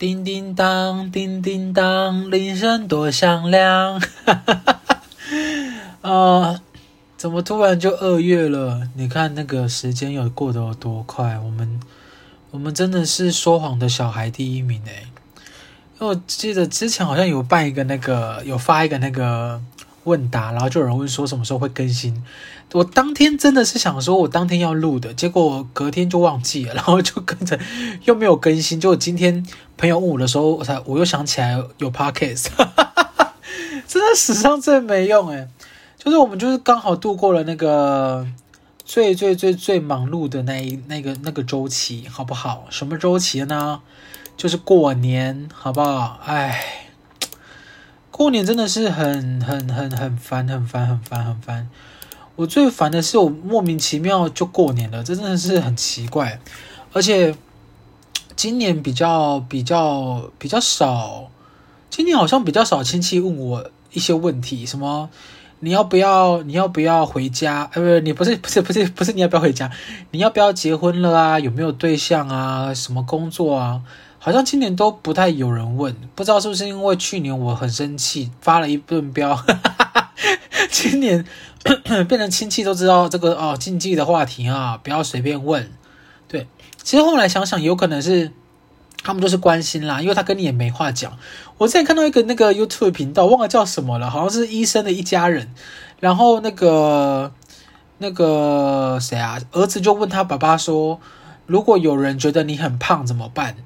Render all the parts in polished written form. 叮叮当，叮叮当，铃声多响亮。怎么突然就2月了？你看那个时间有过得有多快？我们真的是说谎的小孩第一名欸。因为我记得之前好像有办一个那个，有发一个那个问答，然后就有人问说什么时候会更新。我当天真的是想说我当天要录的，结果我隔天就忘记了，然后就跟着又没有更新。结果今天朋友问我的时候，我又想起来有 podcast， 真的史上最没用欸。就是我们就是刚好度过了那个最忙碌的那个周期，好不好？什么周期呢？就是过年，好不好？哎，过年真的是很烦。我最烦的是我莫名其妙就过年了，这真的是很奇怪。而且今年比较少，今年好像比较少亲戚问我一些问题，什么你要不要回家？不是你要不要回家？你要不要结婚了啊？有没有对象啊？什么工作啊？好像今年都不太有人问，不知道是不是因为去年我很生气发了一顿飙，今年变成亲戚都知道这个哦禁忌的话题啊，不要随便问。对，其实后来想想，有可能是他们就是关心啦，因为他跟你也没话讲。我之前看到一个那个 YouTube 频道，忘了叫什么了，好像是医生的一家人。然后那个谁啊，儿子就问他爸爸说，如果有人觉得你很胖怎么办？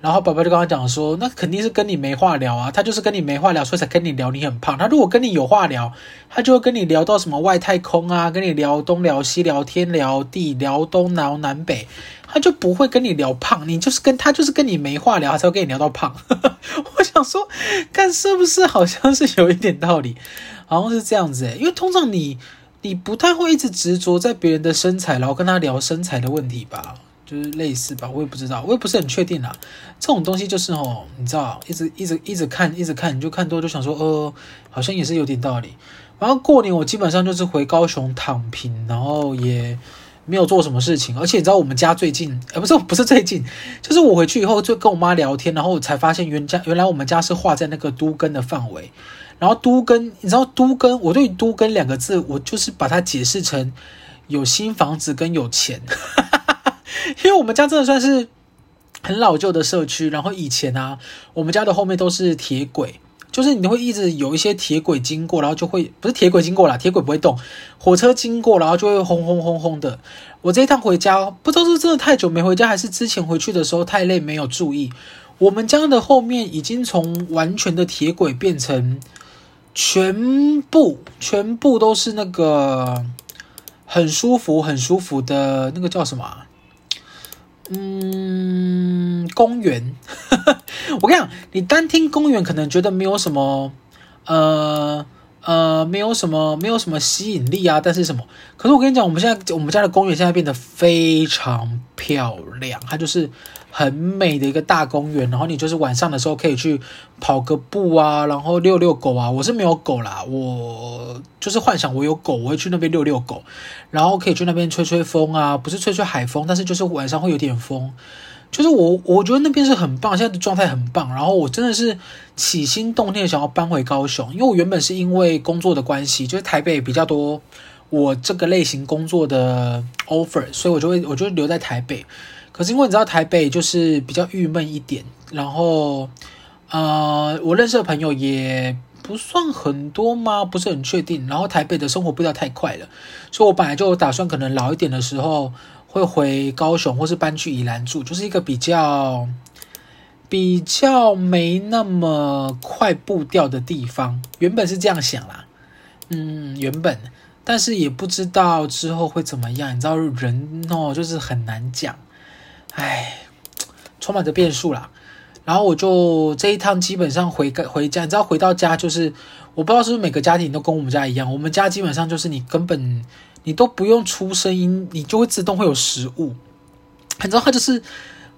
然后爸爸就跟他讲说，那肯定是跟你没话聊啊，他就是跟你没话聊，所以才跟你聊你很胖。他如果跟你有话聊，他就会跟你聊到什么外太空啊，跟你聊东聊西，聊天聊地，聊东聊南北。他就不会跟你聊胖，他就是跟你没话聊，他才会跟你聊到胖。我想说，看是不是好像是有一点道理，好像是这样子欸。因为通常你不太会一直执着在别人的身材，然后跟他聊身材的问题吧，就是类似吧，我也不知道，我也不是很确定啦。这种东西就是你知道，一直看，你就看多就想说，好像也是有点道理。然后过年我基本上就是回高雄躺平，然后也没有做什么事情，而且你知道我们家最近，不是最近，就是我回去以后就跟我妈聊天，然后我才发现原来我们家是划在那个都更的范围。然后都更，你知道都更，我对都更两个字，我就是把它解释成有新房子跟有钱，因为我们家真的算是很老旧的社区，然后以前啊，我们家的后面都是铁轨。就是你会一直有一些铁轨经过，然后就会，不是铁轨经过啦，铁轨不会动，火车经过，然后就会轰的。我这一趟回家，不知道是真的太久没回家，还是之前回去的时候太累没有注意，我们家的后面已经从完全的铁轨变成全部都是那个很舒服的那个叫什么啊？公园。我跟你讲，你单听公园可能觉得没有什么，没有什么吸引力啊。但是什么？可是我跟你讲，我们家的公园现在变得非常漂亮，它就是很美的一个大公园。然后你就是晚上的时候可以去跑个步啊，然后遛遛狗啊。我是没有狗啦，我就是幻想我有狗，我会去那边遛遛狗，然后可以去那边吹吹风啊，不是吹吹海风，但是就是晚上会有点风。就是我觉得那边是很棒，现在的状态很棒。然后我真的是起心动念想要搬回高雄，因为我原本是因为工作的关系，就是台北比较多我这个类型工作的 offer， 所以我就留在台北。可是因为你知道台北就是比较郁闷一点，然后我认识的朋友也不算很多吗？不是很确定。然后台北的生活步调太快了，所以我本来就打算可能老一点的时候会回高雄，或是搬去宜兰住，就是一个比较没那么快步调的地方。原本是这样想啦，原本，但是也不知道之后会怎么样。你知道人就是很难讲，哎，充满着变数啦。然后我就这一趟基本上回家，你知道回到家就是，我不知道是不是每个家庭都跟我们家一样，我们家基本上就是你根本，你都不用出声音，你就会自动会有食物。你知道它就是，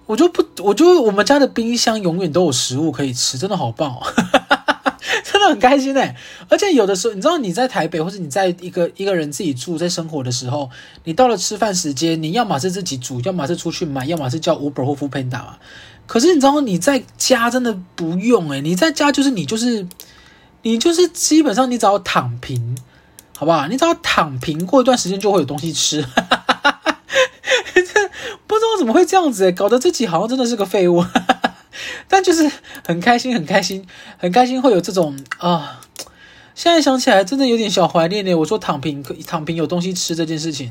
我们家的冰箱永远都有食物可以吃，真的好棒哦，真的的很开心哎、欸。而且有的时候，你知道你在台北或者你在一个人自己住在生活的时候，你到了吃饭时间，你要么是自己煮，要么是出去买，要么是叫 Uber 或 Foodpanda 嘛。可是你知道你在家真的不用哎、欸，你在家就是你就是基本上你只要躺平，好不好？你只要躺平，过一段时间就会有东西吃。不知道怎么会这样子、欸，搞得自己好像真的是个废物。但就是很开心，很开心，很开心，会有这种啊！现在想起来，真的有点小怀念呢。我说躺平有东西吃这件事情，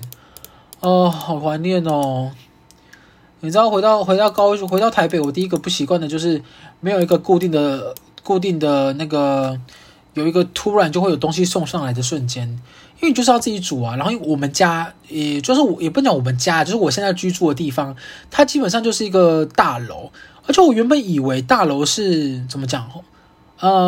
哦，好怀念哦！你知道，回到台北，我第一个不习惯的就是没有一个固定的那个有一个突然就会有东西送上来的瞬间。因为你就是要自己煮啊，然后我们家，也就是我也不能讲我们家，就是我现在居住的地方，它基本上就是一个大楼，而且我原本以为大楼是怎么讲，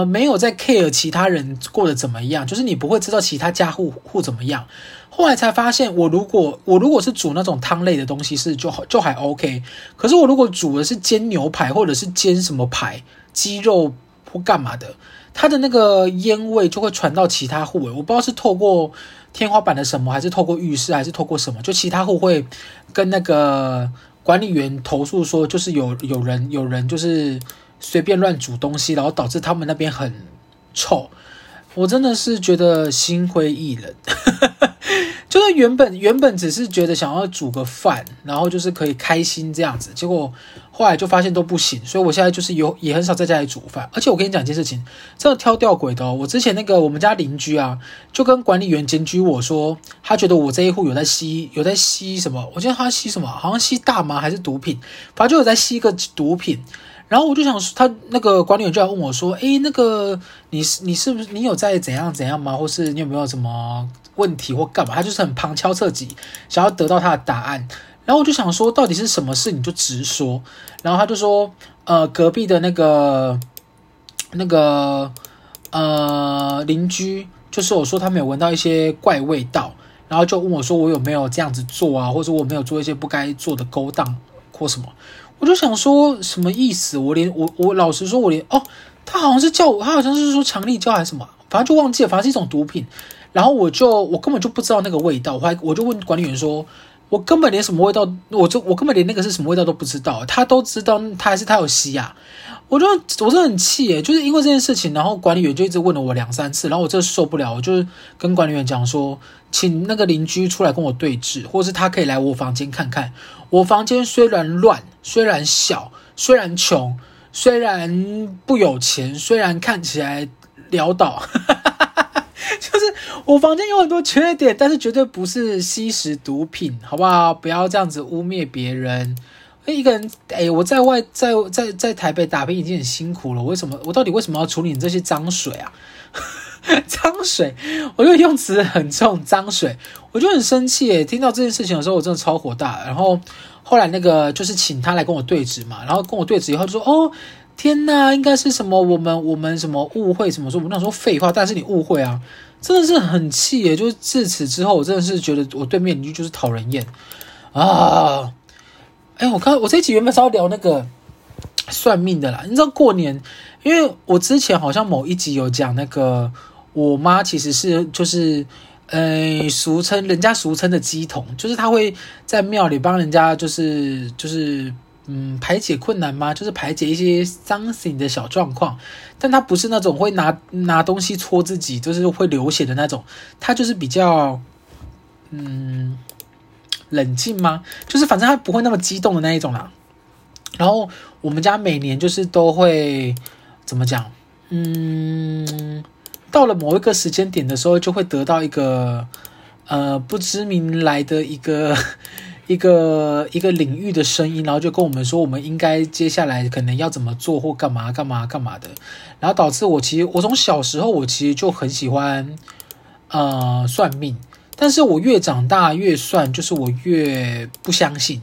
没有在 care 其他人过得怎么样，就是你不会知道其他家户怎么样。后来才发现，我如果是煮那种汤类的东西是就还 OK， 可是我如果煮的是煎牛排或者是煎什么排、鸡肉或干嘛的。它的那个烟味就会传到其他户，我不知道是透过天花板的什么，还是透过浴室，还是透过什么，就其他户会跟那个管理员投诉说，就是有人就是随便乱煮东西，然后导致他们那边很臭。我真的是觉得心灰意冷，就是原本只是觉得想要煮个饭，然后就是可以开心这样子，结果后来就发现都不行，所以我现在就是也很少在家里煮饭。而且我跟你讲一件事情，真的挑吊诡的哦。我之前那个我们家邻居啊，就跟管理员检举我说，他觉得我这一户有在吸什么，我记得他吸什么，好像吸大麻还是毒品，反正就有在吸一个毒品。然后我就想说，他那个管理员就来问我说：“诶，那个你是不是你有在怎样怎样吗？或是你有没有什么问题或干嘛？”他就是很旁敲侧击，想要得到他的答案。然后我就想说，到底是什么事你就直说。然后他就说：“隔壁的那个邻居，就是我说他们有闻到一些怪味道，然后就问我说我有没有这样子做啊，或者我没有做一些不该做的勾当或什么。”我就想说什么意思？我老实说，他好像是叫我，他好像是说强力胶还是什么，反正就忘记了，反正是一种毒品。然后我根本就不知道那个味道，我就问管理员说，我根本连什么味道，我根本连那个是什么味道都不知道，他都知道，他还是他有吸啊！我真的很气耶，就是因为这件事情，然后管理员就一直问了我两三次，然后我真的受不了，我就跟管理员讲说，请那个邻居出来跟我对峙，或是他可以来我房间看看。我房间虽然乱，虽然小，虽然穷，虽然不有钱，虽然看起来潦倒，就是我房间有很多缺点，但是绝对不是吸食毒品，好不好？不要这样子污蔑别人。一个人，我在台北打拼已经很辛苦了，我到底为什么要处理你这些脏水啊？脏水，我觉得用词很重，脏水，我就很生气耶。听到这件事情的时候，我真的超火大。然后后来那个就是请他来跟我对质嘛，然后跟我对质以后就说，哦，天哪，应该是什么我们什么误会什么说，我那时候废话，但是你误会啊，真的是很气耶。就是自此之后，我真的是觉得我对面就是讨人厌啊。我这一集原本是要聊那个算命的啦，你知道过年，因为我之前好像某一集有讲那个我妈其实是就是，人家俗称的乩童，就是她会在庙里帮人家就是排解困难嘛，就是排解一些 something 的小状况，但她不是那种会拿东西戳自己，就是会流血的那种，她就是比较冷静吗？就是反正他不会那么激动的那一种啦。然后我们家每年就是都会怎么讲？到了某一个时间点的时候，就会得到一个不知名来的一个领域的声音，然后就跟我们说，我们应该接下来可能要怎么做或干嘛干嘛干嘛的。然后导致我从小时候我其实就很喜欢算命。但是我越长大越算，就是我越不相信。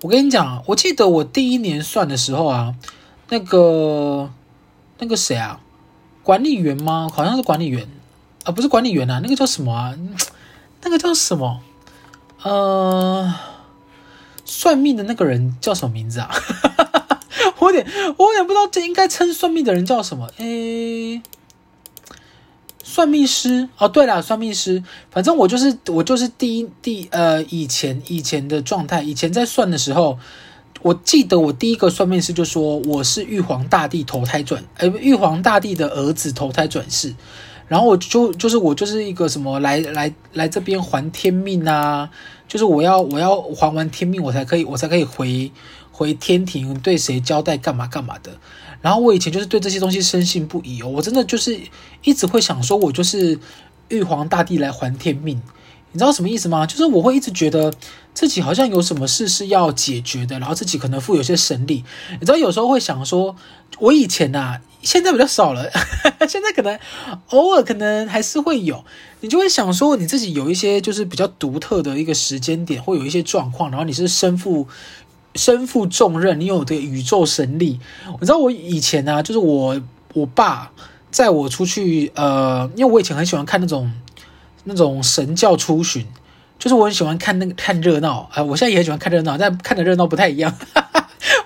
我跟你讲，我记得我第一年算的时候啊，那个谁啊，管理员吗？好像是管理员啊，不是管理员啊，那个叫什么啊？那个叫什么？算命的那个人叫什么名字啊？我有点不知道，这应该称算命的人叫什么？算命师哦，对啦，算命师。反正我就是以前的状态，以前在算的时候，我记得我第一个算命师就说我是玉皇大帝投胎转，玉皇大帝的儿子投胎转世。然后我就是一个什么来这边还天命啊，就是我要还完天命，我才可以回天庭，对谁交代干嘛干嘛的。然后我以前就是对这些东西深信不疑哦，我真的就是一直会想说我就是玉皇大帝来还天命，你知道什么意思吗？就是我会一直觉得自己好像有什么事是要解决的，然后自己可能富有些神力，你知道有时候会想说，我以前啊，现在比较少了现在可能偶尔可能还是会有，你就会想说你自己有一些就是比较独特的一个时间点，会有一些状况，然后你是身负重任，你有的宇宙神力。你知道我以前啊，就是我爸载我出去，因为我以前很喜欢看那种神教出巡，就是我很喜欢看热闹啊，我现在也很喜欢看热闹，但看的热闹不太一样。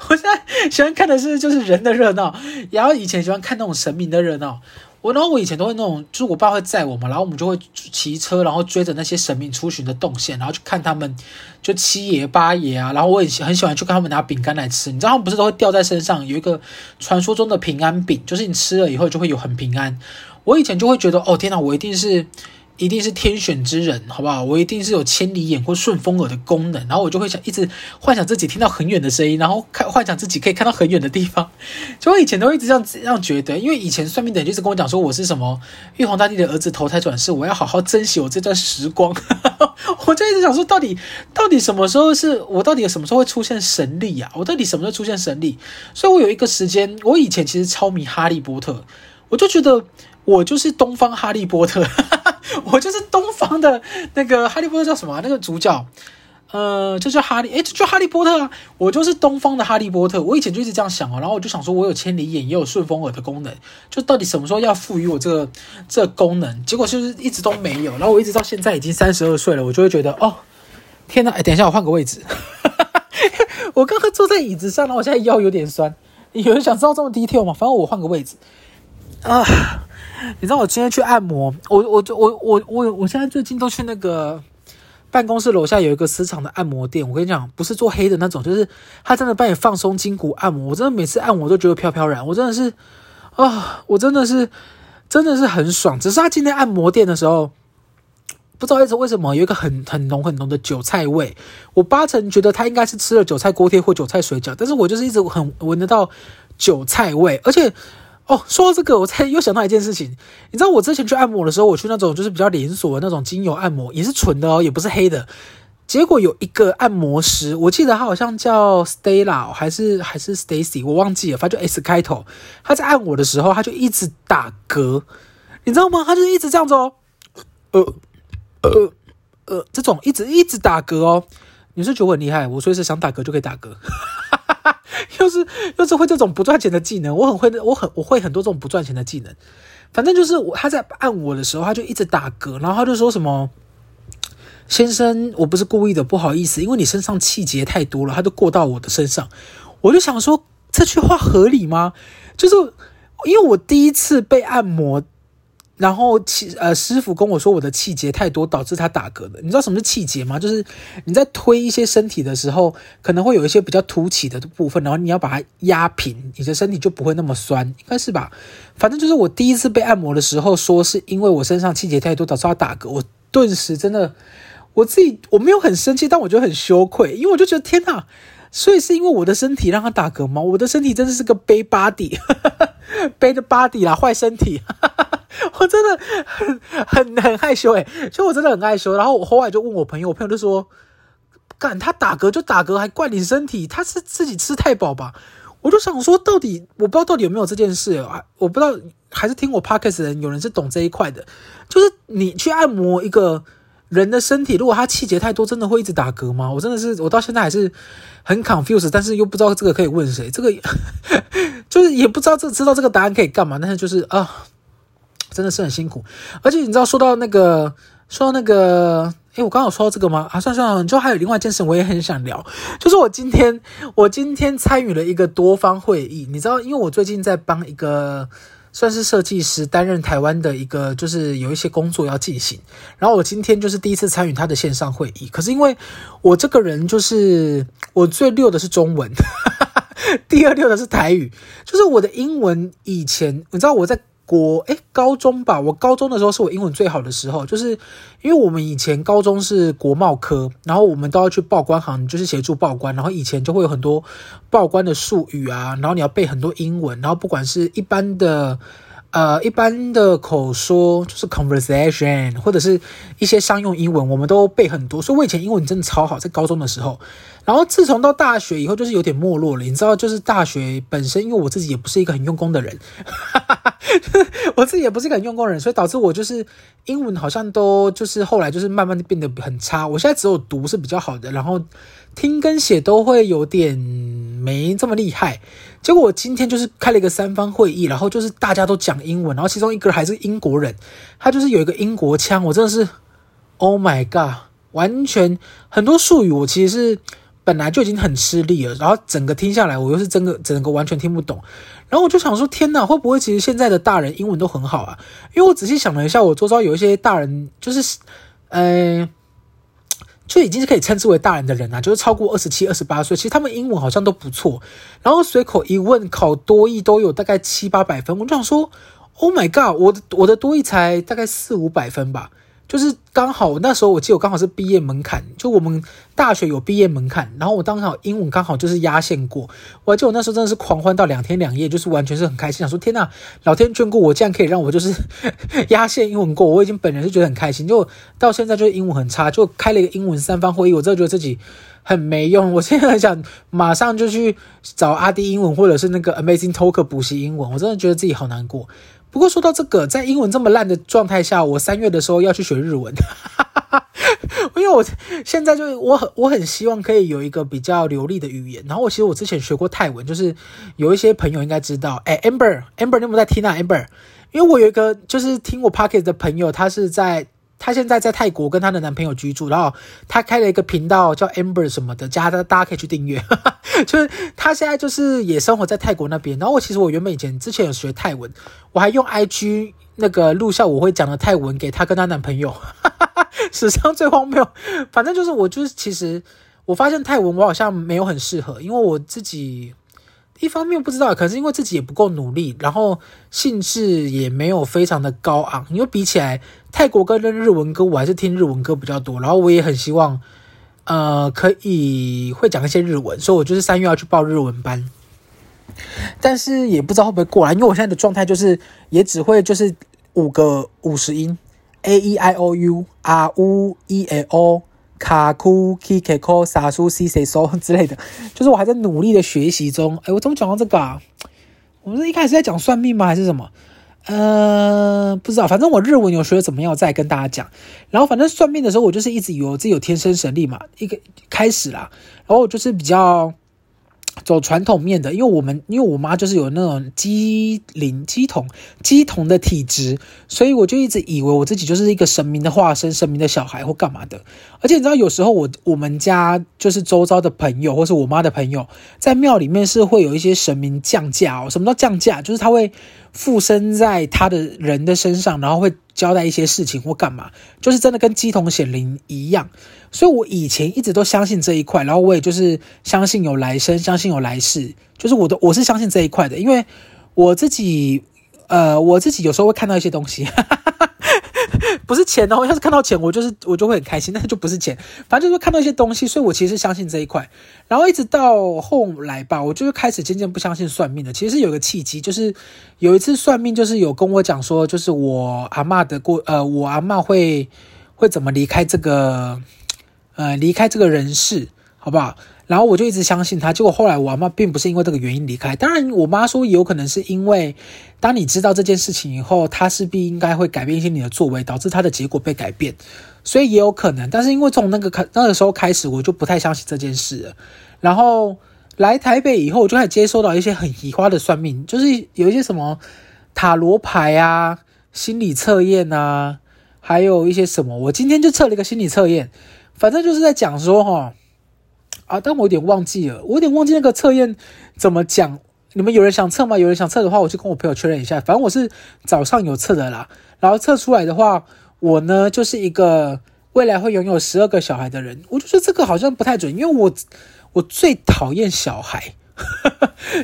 我现在喜欢看的是就是人的热闹，然后以前喜欢看那种神明的热闹。然后我以前都会那种，就是我爸会载我嘛，然后我们就会骑车，然后追着那些神明出巡的动线，然后去看他们就七爷八爷啊，然后我也很喜欢去看他们拿饼干来吃，你知道他们不是都会吊在身上，有一个传说中的平安饼，就是你吃了以后就会有很平安。我以前就会觉得哦天哪，我一定是天选之人，好不好？我一定是有千里眼或顺风耳的功能，然后我就会想一直幻想自己听到很远的声音，然后幻想自己可以看到很远的地方。就我以前都会一直这样觉得，因为以前算命的人就是跟我讲说我是什么玉皇大帝的儿子投胎转世，我要好好珍惜我这段时光。我就一直想说，到底什么时候什么时候会出现神力啊？我到底什么时候出现神力？所以我有一个时间，我以前其实超迷哈利波特，我就觉得我就是东方哈利波特。我就是东方的那个哈利波特叫什么、啊？那个主角，就叫哈利，就叫哈利波特啊！我就是东方的哈利波特。我以前就一直这样想哦，然后我就想说，我有千里眼，也有顺风耳的功能，就到底什么时候要赋予我这功能？结果就是一直都没有。然后我一直到现在已经32岁了，我就会觉得哦，天哪！等一下，我换个位置。我刚刚坐在椅子上，然后我现在腰有点酸。有人想知道这么 detail 吗？反正我换个位置啊。你知道我今天去按摩，我现在最近都去那个办公室楼下有一个私场的按摩店。我跟你讲，不是做黑的那种，就是他真的帮你放松筋骨按摩。我真的每次按摩都觉得飘飘然，我真的是很爽。只是他今天按摩店的时候，不知道为什么有一个很浓的韭菜味，我8成觉得他应该是吃了韭菜锅贴或韭菜水饺，但是我就是一直很闻得到韭菜味，而且。哦，说到这个，我才又想到一件事情。你知道我之前去按摩的时候，我去那种就是比较连锁的那种精油按摩，也是纯的哦，也不是黑的。结果有一个按摩师，我记得他好像叫 Stella 还是 Stacy， 我忘记了，反正就 S 开头。他在按我的时候，他就一直打嗝，你知道吗？他就一直这样子哦，这种一直打嗝哦。你是觉得我很厉害？我随时想打嗝就可以打嗝。又是会这种不赚钱的技能，我会很多这种不赚钱的技能。反正就是他在按我的时候，他就一直打嗝，然后他就说什么“先生，我不是故意的，不好意思，因为你身上气节太多了”，他就过到我的身上。我就想说这句话合理吗？就是因为我第一次被按摩，然后师傅跟我说我的气节太多导致他打嗝的。你知道什么是气节吗？就是你在推一些身体的时候，可能会有一些比较凸起的部分，然后你要把它压平，你的身体就不会那么酸，应该是吧？反正就是我第一次被按摩的时候说是因为我身上气节太多导致他打嗝，我顿时真的我自己我没有很生气，但我觉得很羞愧，因为我就觉得天哪，所以是因为我的身体让他打嗝吗？我的身体真的是个 bad body， bad body 啦，坏身体。我真的很害羞所以我真的很害羞。然后我后来就问我朋友就说：“干，他打嗝就打嗝，还怪你身体，他是自己吃太饱吧？”我就想说，到底我不知道到底有没有这件事，我不知道，还是听我 podcast 的人有人是懂这一块的。就是你去按摩一个人的身体，如果他气节太多，真的会一直打嗝吗？我真的是，我到现在还是很 confused， 但是又不知道这个可以问谁，这个就是也不知道知道这个答案可以干嘛，但是就是啊。真的是很辛苦，而且你知道说到那个，我刚刚有说到这个吗？啊，算了，就还有另外一件事我也很想聊，就是我今天参与了一个多方会议，你知道，因为我最近在帮一个算是设计师，担任台湾的一个就是有一些工作要进行。然后我今天就是第一次参与他的线上会议，可是因为我这个人就是我最溜的是中文第二溜的是台语，就是我的英文以前你知道我在高中吧，我高中的时候是我英文最好的时候，就是因为我们以前高中是国贸科，然后我们都要去报关行，就是协助报关，然后以前就会有很多报关的术语啊，然后你要背很多英文，然后不管是一般的口说就是 conversation 或者是一些商用英文我们都背很多，所以我以前英文真的超好在高中的时候。然后自从到大学以后就是有点没落了，你知道就是大学本身因为我自己也不是一个很用功的人所以导致我就是英文好像都就是后来就是慢慢变得很差。我现在只有读是比较好的，然后听跟写都会有点没这么厉害。结果我今天就是开了一个三方会议，然后就是大家都讲英文，然后其中一个还是英国人，他就是有一个英国腔，我真的是 Oh my god， 完全很多术语我其实是本来就已经很吃力了，然后整个听下来我又是整个完全听不懂。然后我就想说天哪，会不会其实现在的大人英文都很好啊？因为我仔细想了一下，我周遭有一些大人就是就已经是可以称之为大人的人啊，就是超过27、28岁，其实他们英文好像都不错。然后随口一问，考多益都有大概700、800分，我就想说 ，Oh my god， 我的多益才大概400、500分吧，就是刚好那时候我记得我刚好是毕业门槛，就我们大学有毕业门槛，然后我刚好英文刚好就是压线过，我还记得我那时候真的是狂欢到2天2夜，就是完全是很开心，想说天哪，老天眷顾我，竟然可以让我就是压线英文过，我已经本人是觉得很开心，就到现在就是英文很差，就开了一个英文三方会议，我真的觉得自己很没用，我现在很想马上就去找阿滴英文或者是那个 Amazing Talker 补习英文，我真的觉得自己好难过。不过说到这个，在英文这么烂的状态下，我3月的时候要去学日文，因为我现在就我很希望可以有一个比较流利的语言。然后其实我之前学过泰文，就是有一些朋友应该知道，Amber 你有没有在听啊 Amber？ 因为我有一个就是听我 Podcast 的朋友，他现在在泰国跟她的男朋友居住，然后她开了一个频道叫 Amber 什么的，大家可以去订阅就是她现在就是也生活在泰国那边。然后我原本之前有学泰文，我还用 IG 那个录下我会讲的泰文给她跟她男朋友史上最荒谬。反正就是其实我发现泰文我好像没有很适合，因为我自己一方面不知道，可是因为自己也不够努力，然后兴致也没有非常的高昂，因为比起来泰国歌跟日文歌，我还是听日文歌比较多。然后我也很希望可以会讲一些日文，所以我就是3月要去报日文班，但是也不知道会不会过来，因为我现在的状态就是也只会就是5个50音 AEIOU RUEAO卡库 Kiko 傻叔 CCO 之类的，就是我还在努力的学习中。我怎么讲到这个啊？我们是一开始在讲算命吗？还是什么？不知道。反正我日文有学怎么样，我再跟大家讲。然后反正算命的时候，我就是一直以为我自己有天生神力嘛，一个开始啦。然后我就是比较走传统面的，因为我妈就是有那种乩童的体质，所以我就一直以为我自己就是一个神明的化身，神明的小孩或干嘛的。而且你知道有时候我们家就是周遭的朋友或是我妈的朋友在庙里面是会有一些神明降驾什么叫降驾，就是他会附身在他的人的身上，然后会交代一些事情或干嘛，就是真的跟乩童显灵一样。所以我以前一直都相信这一块，然后我也就是相信有来生，相信有来世，就是我是相信这一块的。因为我自己有时候会看到一些东西不是钱哦，要是看到钱我就会很开心，但是就不是钱，反正就是看到一些东西，所以我其实相信这一块。然后一直到后来吧，我就开始渐渐不相信算命了。其实有个契机，就是有一次算命就是有跟我讲说，就是我阿嬷会怎么离开这个人世，好不好？然后我就一直相信他，结果后来我阿嬷并不是因为这个原因离开。当然我妈说有可能是因为当你知道这件事情以后，他势必应该会改变一些你的作为，导致他的结果被改变，所以也有可能。但是因为从那个时候开始，我就不太相信这件事了。然后来台北以后，我就开始接收到一些很移花的算命，就是有一些什么塔罗牌啊、心理测验啊，还有一些什么，我今天就测了一个心理测验，反正就是在讲说但我有点忘记那个测验怎么讲，你们有人想测吗？有人想测的话，我去跟我朋友确认一下。反正我是早上有测的啦，然后测出来的话，我呢就是一个未来会拥有12个小孩的人。我就觉得这个好像不太准，因为我最讨厌小孩，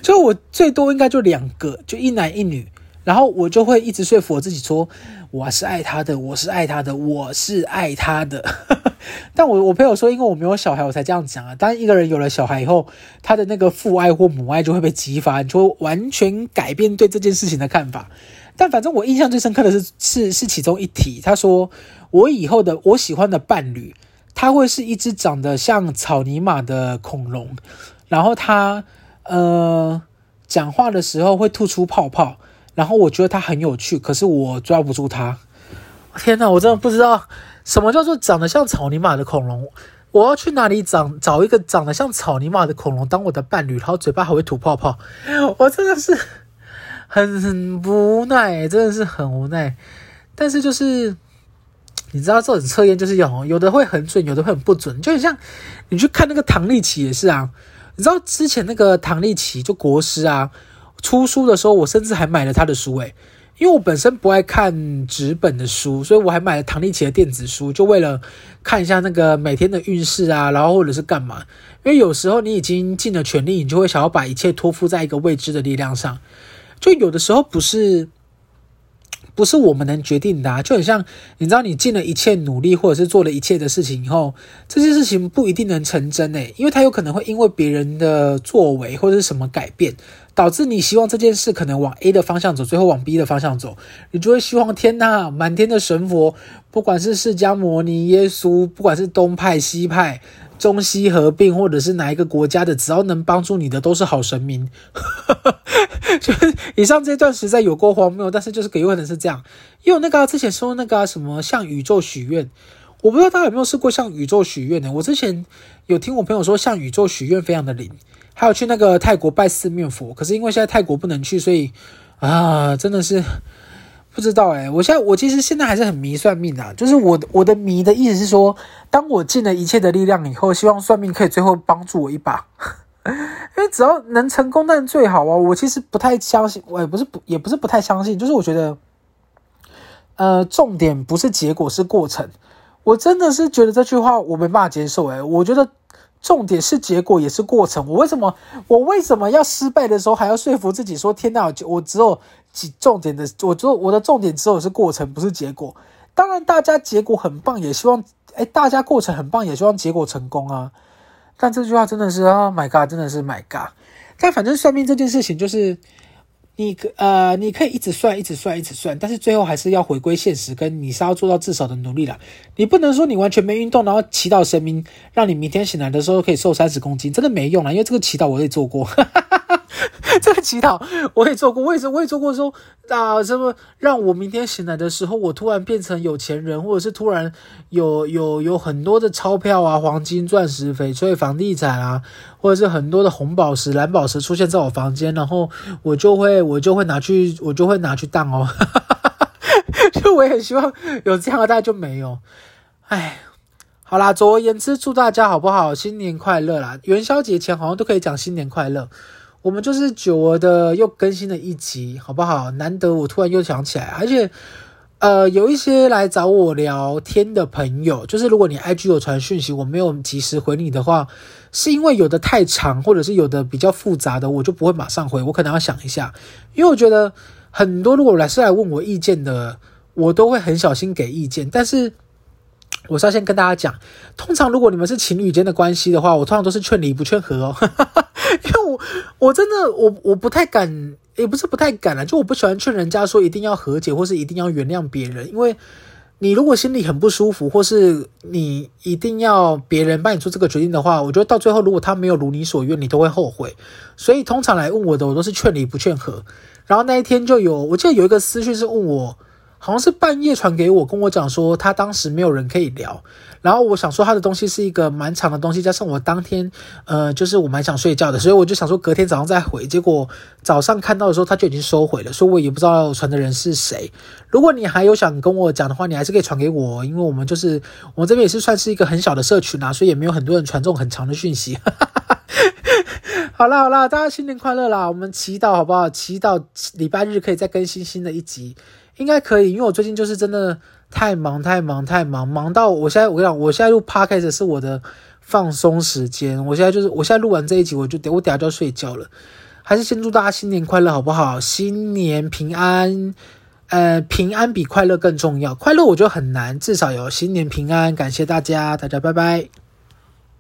所以我最多应该就2个，就一男一女。然后我就会一直说服我自己说，我是爱他的，我是爱他的，我是爱他的。但我朋友说，因为我没有小孩，我才这样讲啊。当然，一个人有了小孩以后，他的那个父爱或母爱就会被激发，你就会完全改变对这件事情的看法。但反正我印象最深刻的是其中一题，他说我以后的我喜欢的伴侣，他会是一只长得像草泥马的恐龙，然后他讲话的时候会吐出泡泡。然后我觉得他很有趣，可是我抓不住他。天哪，我真的不知道什么叫做长得像草泥马的恐龙。我要去哪里找一个长得像草泥马的恐龙当我的伴侣，然后嘴巴还会吐泡泡？我真的是很无奈，真的是很无奈。但是就是你知道这种测验就是有的会很准，有的会很不准。就很像你去看那个唐立淇也是啊，你知道之前那个唐立淇就国师啊。出书的时候，我甚至还买了他的书，因为我本身不爱看纸本的书，所以我还买了唐立淇的电子书，就为了看一下那个每天的运势啊，然后或者是干嘛。因为有时候你已经尽了全力，你就会想要把一切托付在一个未知的力量上。就有的时候不是我们能决定的，就很像你知道，你尽了一切努力或者是做了一切的事情以后，这些事情不一定能成真，因为它有可能会因为别人的作为或者是什么改变，导致你希望这件事可能往 A 的方向走，最后往 B 的方向走，你就会希望天哪，满天的神佛，不管是释迦牟尼、耶稣，不管是东派、西派、中西合并，或者是哪一个国家的，只要能帮助你的都是好神明。就是以上这段实在有够荒谬，但是就是有可能是这样。也有那个之前说那个什么向宇宙许愿，我不知道大家有没有试过向宇宙许愿呢？我之前有听我朋友说向宇宙许愿非常的灵，还有去那个泰国拜四面佛，可是因为现在泰国不能去，所以啊，真的是不知道，我其实现在还是很迷算命啊，就是我的迷的意思是说，当我尽了一切的力量以后，希望算命可以最后帮助我一把。因为只要能成功，但最好啊！我其实不太相信，我也不是不太相信，就是我觉得，重点不是结果，是过程。我真的是觉得这句话我没办法接受，我觉得重点是结果，也是过程。我为什么要失败的时候还要说服自己说天哪，我只有我的重点只有是过程，不是结果。当然，大家结果很棒，也希望大家过程很棒，也希望结果成功啊。但这句话真的是 ，Oh my God， 真的是 My God。但反正算命这件事情就是你可以一直算，一直算，一直算，但是最后还是要回归现实，跟你是要做到至少的努力啦。你不能说你完全没运动，然后祈祷神明让你明天醒来的时候可以瘦30公斤，真的没用啦。因为这个祈祷我也做过，这个祈祷我也做过，我也做过说什么让我明天醒来的时候，我突然变成有钱人，或者是突然有很多的钞票啊、黄金、钻石、翡翠、房地产啊，或者是很多的红宝石、蓝宝石出现在我房间，然后我就会拿去当哦，就我也很希望有这样的，大家就没有。哎，好啦，总而言之，祝大家好不好？新年快乐啦！元宵节前好像都可以讲新年快乐。我们就是久违的又更新了一集，好不好？难得我突然又想起来，而且有一些来找我聊天的朋友，就是如果你 IG 有传讯息，我没有及时回你的话，是因为有的太长，或者是有的比较复杂的，我就不会马上回，我可能要想一下。因为我觉得很多如果来问我意见的，我都会很小心给意见，但是我是要先跟大家讲，通常如果你们是情侣间的关系的话，我通常都是劝离不劝和哦，因为我真的我不太敢，也不是不太敢啦，就我不喜欢劝人家说一定要和解或是一定要原谅别人，因为你如果心里很不舒服，或是你一定要别人帮你做这个决定的话，我觉得到最后如果他没有如你所愿，你都会后悔。所以通常来问我的，我都是劝离不劝和。然后那一天我记得有一个私讯是问我，好像是半夜传给我，跟我讲说他当时没有人可以聊，然后我想说他的东西是一个蛮长的东西，加上我当天就是我蛮想睡觉的，所以我就想说隔天早上再回，结果早上看到的时候他就已经收回了，所以我也不知道我传的人是谁。如果你还有想跟我讲的话，你还是可以传给我，因为我们这边也是算是一个很小的社群啦，所以也没有很多人传这种很长的讯息。好啦，大家新年快乐啦！我们祈祷好不好？祈祷礼拜日可以再更新新的一集，应该可以，因为我最近就是真的太忙，忙到我现在，我跟你讲，我现在录 podcast 是我的放松时间。我现在录完这一集，我等下就要睡觉了。还是先祝大家新年快乐好不好？新年平安。平安比快乐更重要，快乐我觉得很难，至少有新年平安，感谢大家，大家拜拜。